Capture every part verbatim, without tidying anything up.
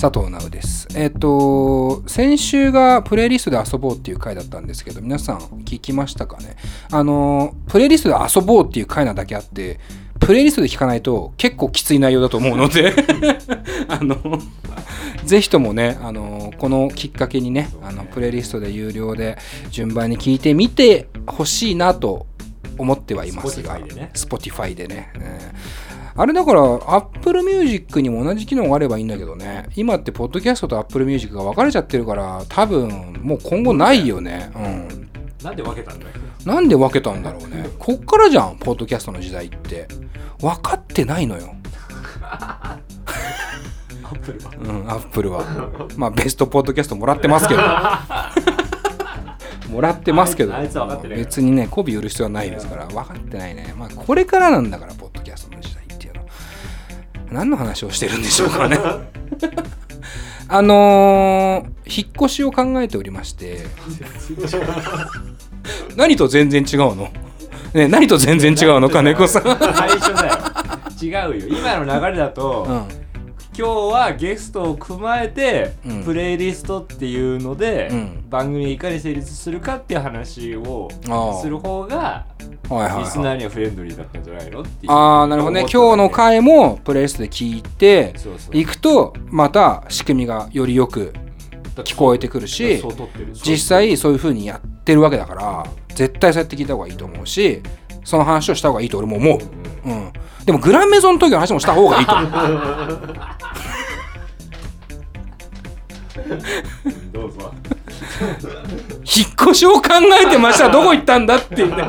佐藤直です。えっと、先週がプレイリストで遊ぼうっていう回だったんですけど、皆さん聞きましたかね。あの、プレイリストで遊ぼうっていう回なだけあって、プレイリストで聞かないと結構きつい内容だと思うのであのぜひともね、あのこのきっかけにね、あのプレイリストで有料で順番に聞いてみてほしいなと思ってはいますが、 Spotify で ね, でね、うん、あれだから Apple Music にも同じ機能があればいいんだけどね、今ってポッドキャストと Apple Music が分かれちゃってるから、多分もう今後ないよね、うん、なんで分けたんだよ、なんで分けたんだろうね。こっからじゃん、ポッドキャストの時代って分かってないのよアップルは、うん、アップルはまあベストポッドキャストもらってますけどもらってますけど、別にね媚び売る必要はないですから、分かってないね。まあこれからなんだから、ポッドキャストの時代っていうのは。何の話をしてるんでしょうかねあのー、引っ越しを考えておりまして何と全然違うの、ね、何と全然違うの金子さん最初だよ違うよ、今の流れだと、うん、今日はゲストを踏まえて、うん、プレイリストっていうので、うん、番組いかに成立するかっていう話をする方がリスナーにはフレンドリーだったんじゃないのっていう。ああ、なるほどね。今日の回もプレイリストで聞いていくと、また仕組みがよりよく聞こえてくるし、実際そういう風にやってるわけだから、絶対そうやって聞いた方がいいと思うし、その話をした方がいいと俺も思う、うんうん、でもグランメゾン東京の話もした方がいいと思うどうぞ引っ越しを考えてました、どこ行ったんだっていうね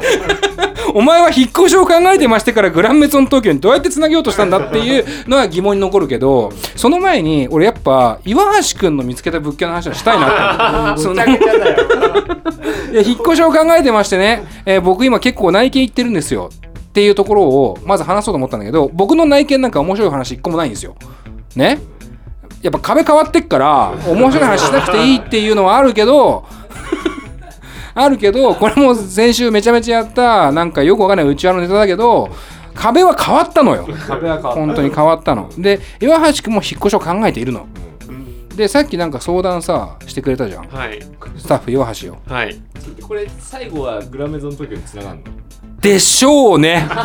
お前は引っ越しを考えてましてからグランメゾン東京にどうやってつなげようとしたんだっていうのは疑問に残るけど、その前に俺やっぱ岩橋くんの見つけた物件の話をしたいなってそのいや引っ越しを考えてましてね、えー、僕今結構内見行ってるんですよっていうところをまず話そうと思ったんだけど、僕の内見なんか面白い話一個もないんですよね。やっぱ壁変わってっから面白い話しなくていいっていうのはあるけどあるけど、これも先週めちゃめちゃやったなんかよくわかんないうちわのネタだけど、壁は変わったのよ。壁は変わった、本当に変わったので、岩橋君も引っ越しを考えているので、さっきなんか相談さしてくれたじゃん、はい、スタッフ岩橋を、はい、これ最後はグラメゾン東京につながるのでしょうね楽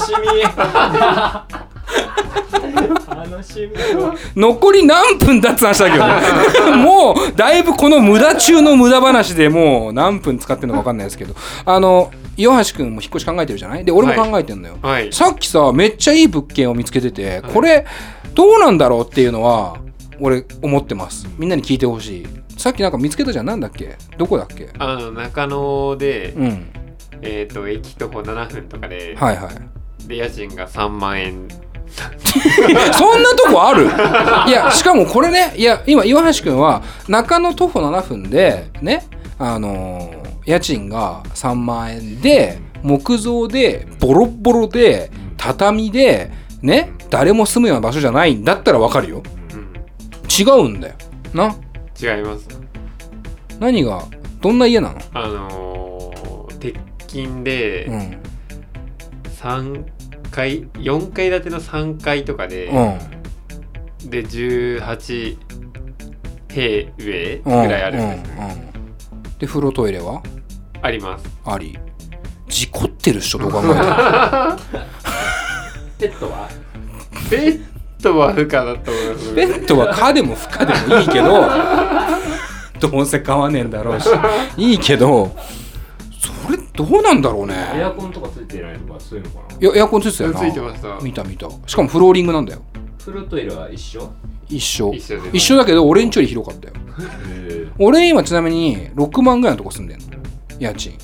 しみ楽しみ残り何分だって話だけど、ね、もうだいぶこの無駄中の無駄話でもう何分使ってるのか分かんないですけど、あの岩橋くんも引っ越し考えてるじゃないで、俺も考えてるのよ、はいはい、さっきさめっちゃいい物件を見つけてて、これどうなんだろうっていうのは俺思ってます。みんなに聞いてほしい。さっきなんか見つけたじゃん、なんだっけ、どこだっけ、あの中野で、うん、えー、と駅徒歩ななふんとかで、はいはい、で家賃がさんまんえんそんなとこあるいや、しかもこれね、いや今岩橋くんは中野徒歩ななふんでね、あのー、家賃がさんまんえんで木造でボロボロで畳でね、誰も住むような場所じゃないんだったらわかるよ、うん、違うんだよな。違います。何がどんな家なの？あのー、鉄筋で、うん、さんがいよんかい建てのさんがいとかで、うん、でじゅうはちへいめいぐらいあるんです、ね、うんうんうん、で風呂トイレはあります。あり事故ってるっしょと考えたらペットはペットは不可だと思います。ペットは可でも不可でもいいけどどうせ買わねえんだろうしいいけど、これどうなんだろうね。エアコンとかついてないとかそういうのかな。いやエアコンついてたよな。ついてました。見た見た。しかもフローリングなんだよ。フロートイレは一緒？一緒。一緒、一緒だけど俺んちより広かったよ。俺今ちなみにろくまんぐらいのとこ住んでんの。家賃。うん、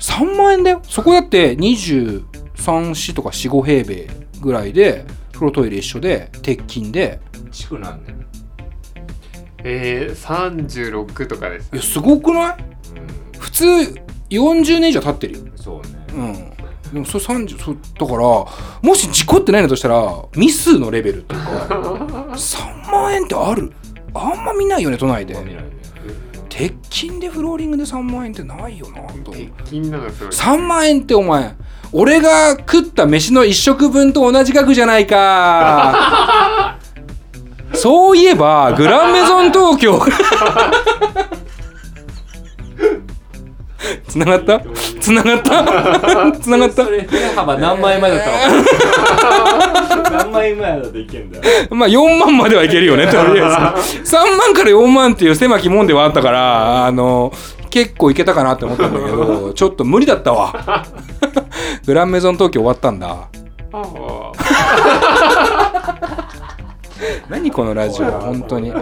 さんまんえんだよ。そこだってにじゅうさん、よんとかよん、ごへいべいぐらいでフロートイレ一緒で鉄筋で。地区なんだよ。えー、さんじゅうろくとかです、ね。いやすごくない？うん、普通よんじゅうねん以上経ってるよ。そうね。うん。でもそれさんじゅう、そだからもし事故ってないのとしたらミスのレベルっていうかさんまんえんってある？あんま見ないよね都内で。見ないね。鉄筋でフローリングでさんまんえんってないよな。鉄筋なのすごい。さんまんえんってお前、俺が食った飯のいっしょくぶんと同じ額じゃないか。そういえばグランメゾン東京つながったつながったつながった。それ振れ幅何枚前だったの何枚前だといけんだ。まあよんまんまではいけるよねとりあえずさんまんからよんまんっていう狭き門ではあったからあの結構いけたかなって思ったんだけどちょっと無理だったわグランメゾン東京終わったんだ何このラジオ本当に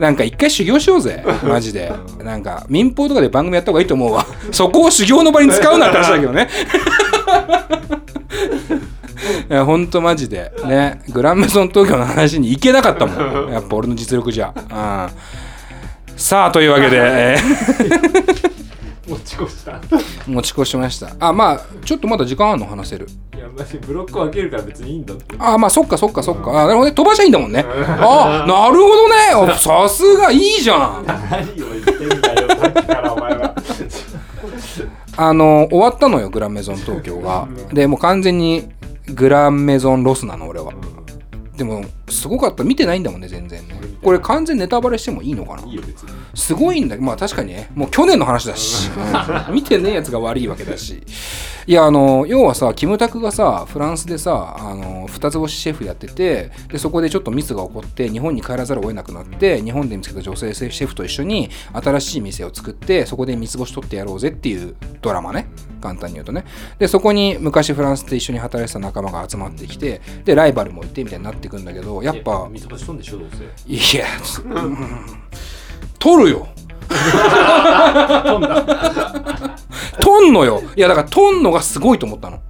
なんか一回修行しようぜマジでなんか民放とかで番組やった方がいいと思うわそこを修行の場に使うなって話だけどねいや本当マジでねグランメゾン東京の話に行けなかったもんやっぱ俺の実力じゃ、うん、さあというわけで持ち越した持ち越しました。あまあちょっとまだ時間あるの話せる。いやマジブロックを開けるから別にいいんだって。あまあそっかそっかそっか、うん、あなるほどね飛ばしゃいいんだもんねあなるほどねさすがいいじゃん何を言ってんだよさっきからお前はあの終わったのよグランメゾン東京がでもう完全にグランメゾンロスなの俺は、うん、でもすごかった見てないんだもんね全然ね。これ完全ネタバレしてもいいのかないいよ別にすごいんだけどまあ確かにねもう去年の話だし見てねえやつが悪いわけだしいやあの要はさキムタクがさフランスでさあの二つ星シェフやっててでそこでちょっとミスが起こって日本に帰らざるを得なくなって日本で見つけた女性シェフと一緒に新しい店を作ってそこで三つ星取ってやろうぜっていうドラマね簡単に言うとね。でそこに昔フランスで一緒に働いてた仲間が集まってきてでライバルもいてみたいになってくんだけどやっぱ三つ星取るんでしょどうせ。いや取るよ飛んだ飛んのよ。いやだから飛んのがすごいと思ったの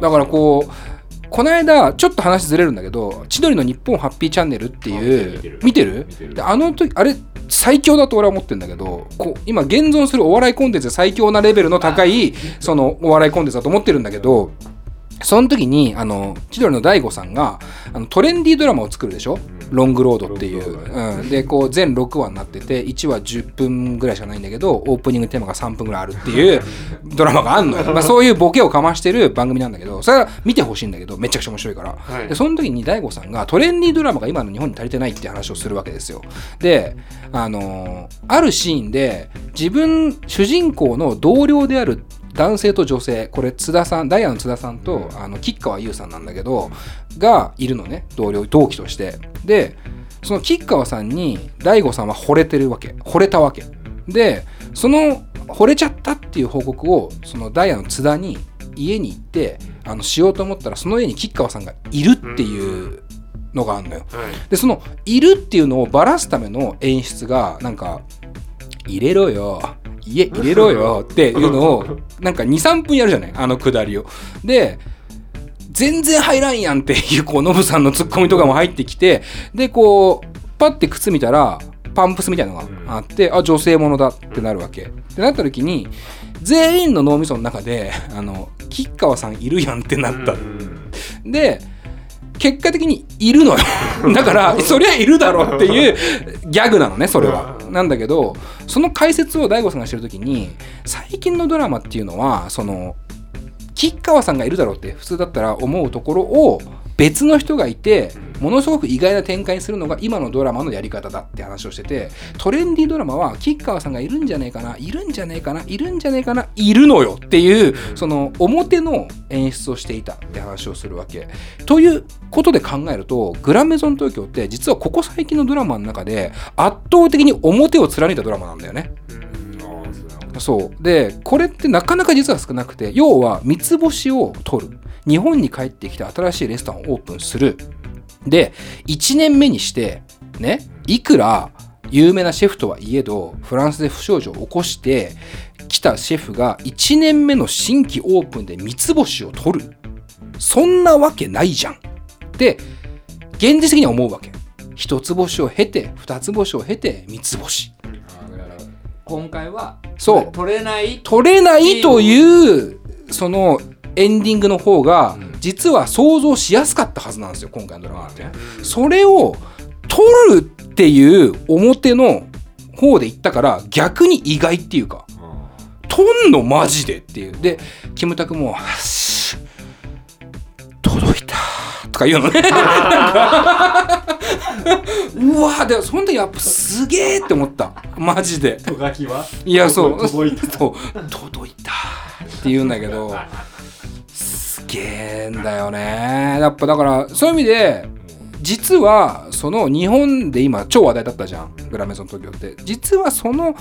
だからこうこないだちょっと話ずれるんだけど千鳥の日本ハッピーチャンネルっていう見てる？見てる？であの時あれ最強だと俺は思ってるんだけどこう今現存するお笑いコンテンツで最強なレベルの高いそのお笑いコンテンツだと思ってるんだけどその時にあの千鳥の大悟さんがあのトレンディードラマを作るでしょ、うん、ロングロードっていう、うん、でこう全ろくわになってていちわじゅっぷんぐらいしかないんだけどオープニングテーマがさんぷんぐらいあるっていうドラマがあんのよまあそういうボケをかましてる番組なんだけどそれは見てほしいんだけどめちゃくちゃ面白いから、はい、でその時に大悟さんがトレンディードラマが今の日本に足りてないって話をするわけですよ。であのー、あるシーンで自分主人公の同僚である男性と女性これ津田さんダイアンの津田さんとあの吉川優さんなんだけどがいるのね同僚同期として。でその吉川さんに大悟さんは惚れてるわけ惚れたわけでその惚れちゃったっていう報告をそのダイアンの津田に家に行ってあのしようと思ったらその家に吉川さんがいるっていうのがあるのよ、はい、でそのいるっていうのをバラすための演出がなんか入れろよ家入れろよっていうのをなんか に,さん 分やるじゃないあのくだりを。で全然入らんやんっていうこうノブさんのツッコミとかも入ってきてでこうパッて靴見たらパンプスみたいなのがあってあ女性ものだってなるわけってなった時に全員の脳みその中であの吉川さんいるやんってなったで結果的にいるのよだからそりゃいるだろうっていうギャグなのねそれは。なんだけどその解説を大悟さんがしてるときに最近のドラマっていうのはその吉川さんがいるだろうって普通だったら思うところを別の人がいてものすごく意外な展開にするのが今のドラマのやり方だって話をしててトレンディードラマは吉川さんがいるんじゃねえかないるんじゃねえかないるんじゃねえかないるのよっていうその表の演出をしていたって話をするわけということで考えるとグランメゾン東京って実はここ最近のドラマの中で圧倒的に表を貫いたドラマなんだよね。そうでこれってなかなか実は少なくて要は三つ星を取る日本に帰ってきて新しいレストランをオープンするでいちねんめにしてねいくら有名なシェフとはいえどフランスで不祥事を起こしてきたシェフがいちねんめの新規オープンで三つ星を取るそんなわけないじゃんって現実的には思うわけ。一つ星を経て二つ星を経て三つ星今回はそう取れない取れないというそのエンディングの方が実は想像しやすかったはずなんですよ今回のドラマって、ね、それを取るっていう表の方で言ったから逆に意外っていうか取んのマジでっていうでキムタクも届いたとかか言うのねうわー、でその時やっぱすげーって思った、マジで。トガキは、いやそう届いた届いたって言うんだけどすげーんだよねやっぱ。だからそういう意味で実はその日本で今超話題だったじゃん、グラメゾン東京って。実はその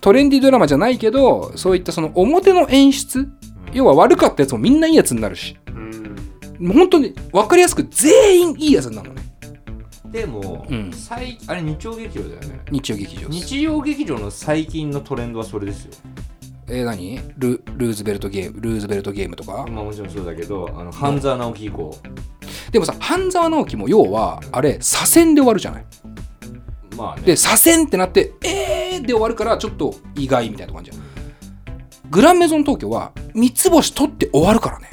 トレンディドラマじゃないけど、そういったその表の演出、要は悪かったやつもみんないいやつになるし、うん、本当に分かりやすく全員いいやつになるのね。でも、うん、最あれ日曜劇場だよね。日曜劇場、日曜劇場の最近のトレンドはそれですよ。えー、何 ル, ルーズベルトゲームルーズベルトゲームとか、まあもちろんそうだけど、あの半沢直樹以降、うん、でもさ半沢直樹も要はあれ左遷で終わるじゃない、まあね、で左遷ってなってえーで終わるからちょっと意外みたいな感じじゃん。グランメゾン東京は三つ星取って終わるからね。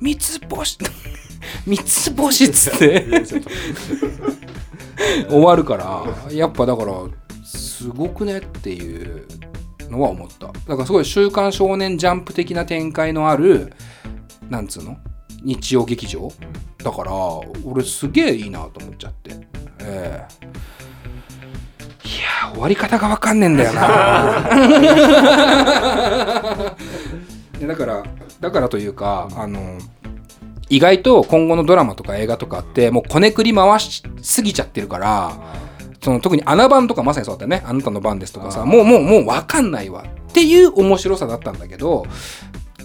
三つ星三つ星っつって終わるからやっぱだからすごくねっていうのは思った。だからすごい週刊少年ジャンプ的な展開のあるなんつうの日曜劇場だから俺すげえいいなと思っちゃって、えーいや終わり方が分かんねえんだよなだからだからというか、あの意外と今後のドラマとか映画とかってもうこねくり回しすぎちゃってるから、その特にアナ番とかまさにそうだったね。あなたの番ですとかさ、もうもうもう分かんないわっていう面白さだったんだけど、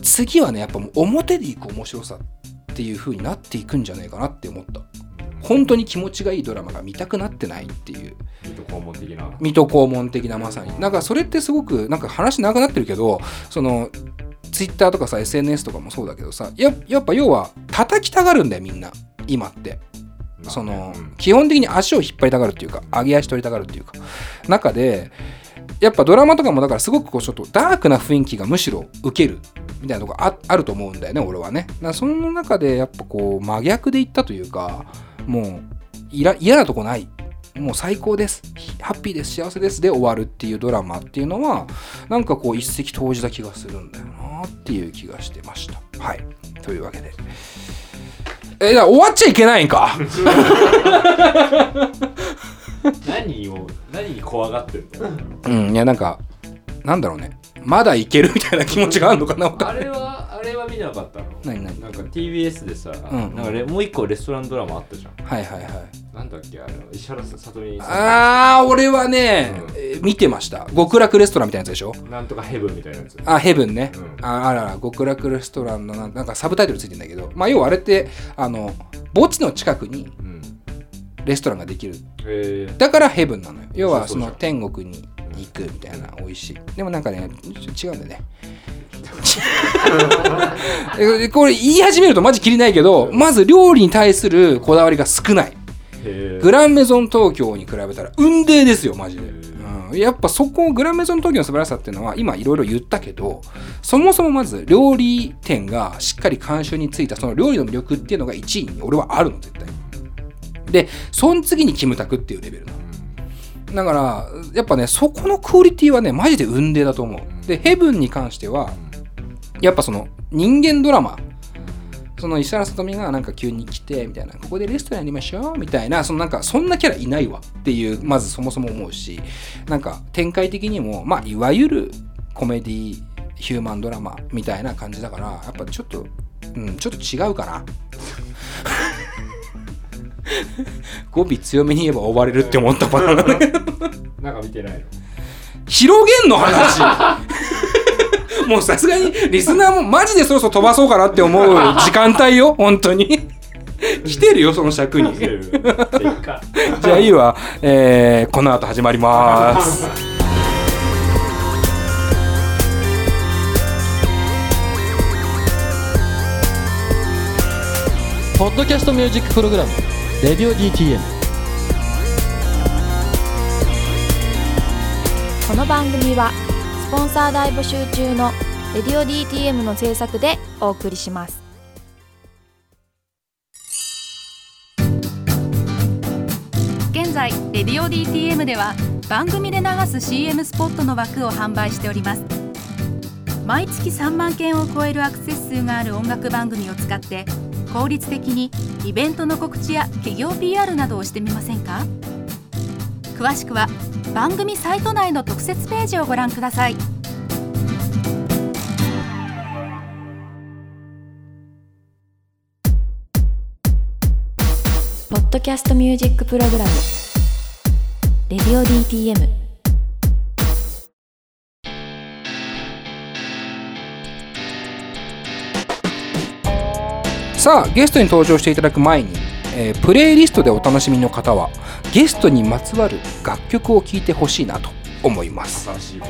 次はねやっぱもう表でいく面白さっていう風になっていくんじゃないかなって思った。本当に気持ちがいいドラマが見たくなってないっていう、水戸黄門的な水戸黄門的なまさになんかそれってすごくなんか話長くなってるけど、そのツイッターとかさ エスエヌエス とかもそうだけどさ、 や, やっぱ要は叩きたがるんだよみんな今って、まあね、その、うん、基本的に足を引っ張りたがるっていうか上げ足取りたがるっていうか中でやっぱドラマとかもだからすごくこうちょっとダークな雰囲気がむしろ受けるみたいなとこ あ, あると思うんだよね俺はね。だからその中でやっぱこう真逆でいったというか、もう嫌なとこない、もう最高です、ハッピーです、幸せですで終わるっていうドラマっていうのはなんかこう一石投じた気がするんだよなっていう気がしてました。はい、というわけでえだ終わっちゃいけないんか何を何に怖がってるのうんいやなんかなんだろうね、まだいけるみたいな気持ちがあるのかなあれはあれは見なかったの？何何？なんか ティービーエス でさ、うん、なんかレもう一個レストランドラマあったじゃん。はいはいはい。なんだっけあれは石原さとみさん。ああ俺はね、うんえー、見てました。極楽レストランみたいなやつでしょ？なんとかヘブンみたいなやつ。あヘブンね。うん、ああらら極楽レストランのなんかサブタイトルついてんだけど、まあ要はあれってあの墓地の近くにレストランができる。うん、だからヘブンなのよ。要はその天国に行くみたいな、美味しい。でもなんかね違うんだよね。これ言い始めるとマジきりないけど、まず料理に対するこだわりが少ない。グランメゾン東京に比べたら雲泥ですよマジで、うん、やっぱそこグランメゾン東京の素晴らしさっていうのは今いろいろ言ったけど、そもそもまず料理店がしっかり監修についたその料理の魅力っていうのがいちいに俺はあるの絶対で、その次にキムタクっていうレベルなのだからやっぱねそこのクオリティはねマジで雲泥だと思う。でヘブンに関してはやっぱその人間ドラマ、その石原さとみがなんか急に来てみたいな、ここでレストランやりましょうみたいな、そのなんかそんなキャラいないわっていうまずそもそも思うし、なんか展開的にもまあいわゆるコメディヒューマンドラマみたいな感じだからやっぱちょっとうんちょっと違うかな語尾強めに言えば追われるって思ったパターンだねなんか見てないの広げんの話もうさすがにリスナーもマジでそろそろ飛ばそうかなって思う時間帯よ本当に来てるよその尺にじゃあいいわ、えー、この後始まりますポッドキャストミュージックプログラムレディオ ディーティーエム。 この番組はスポンサー大募集中のレディオ ディーティーエム の制作でお送りします。現在レディオ ディーティーエム では番組で流す シーエム スポットの枠を販売しております。毎月さんまんけんを超えるアクセス数がある音楽番組を使って効率的にイベントの告知や企業 ピーアール などをしてみませんか？詳しくは番組サイト内の特設ページをご覧ください。ポッドキャストミュージックプログラムレディオ ディーティーエム。 さあゲストに登場していただく前に、えー、プレイリストでお楽しみの方はゲストにまつわる楽曲を聴いてほしいなと思います。新しい試み、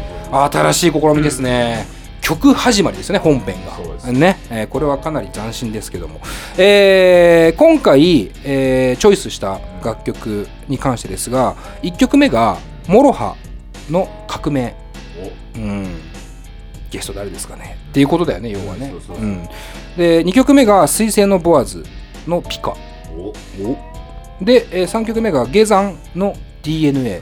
新しい試みですね、うん、曲始まりですね、本編が。そうですね、えー、これはかなり斬新ですけども、えー、今回、えー、チョイスした楽曲に関してですが、いっきょくめがモロハの革命、うん、ゲスト誰ですかねっていうことだよね、要はね。そうそうそう、うん、でにきょくめが水星のボアズのピカ、おおで、えー、さんきょくめが下山の ディーエヌエ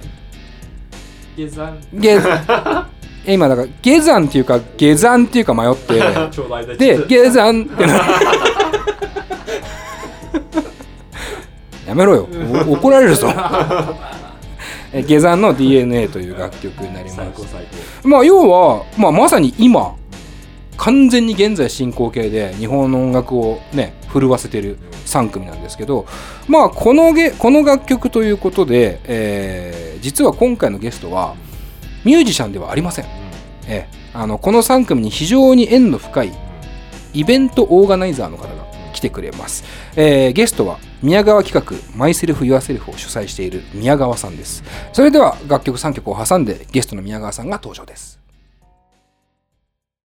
ー。 下山下山今だから下山っていうか下山っていうか迷ってで下山ってなやめろよ、怒られるぞ下山の ディーエヌエー という楽曲になります。最高最高。まあ要は、まあ、まさに今完全に現在進行形で日本の音楽をね震わせてるさんくみなんですけど、まあこのげこの楽曲ということで、えー、実は今回のゲストはミュージシャンではありません。えあのこのさんくみに非常に縁の深いイベントオーガナイザーの方が来てくれます。えー、ゲストは宮川企画マイセルフユアセルフを主催している宮川さんです。それでは楽曲さんきょくを挟んでゲストの宮川さんが登場です。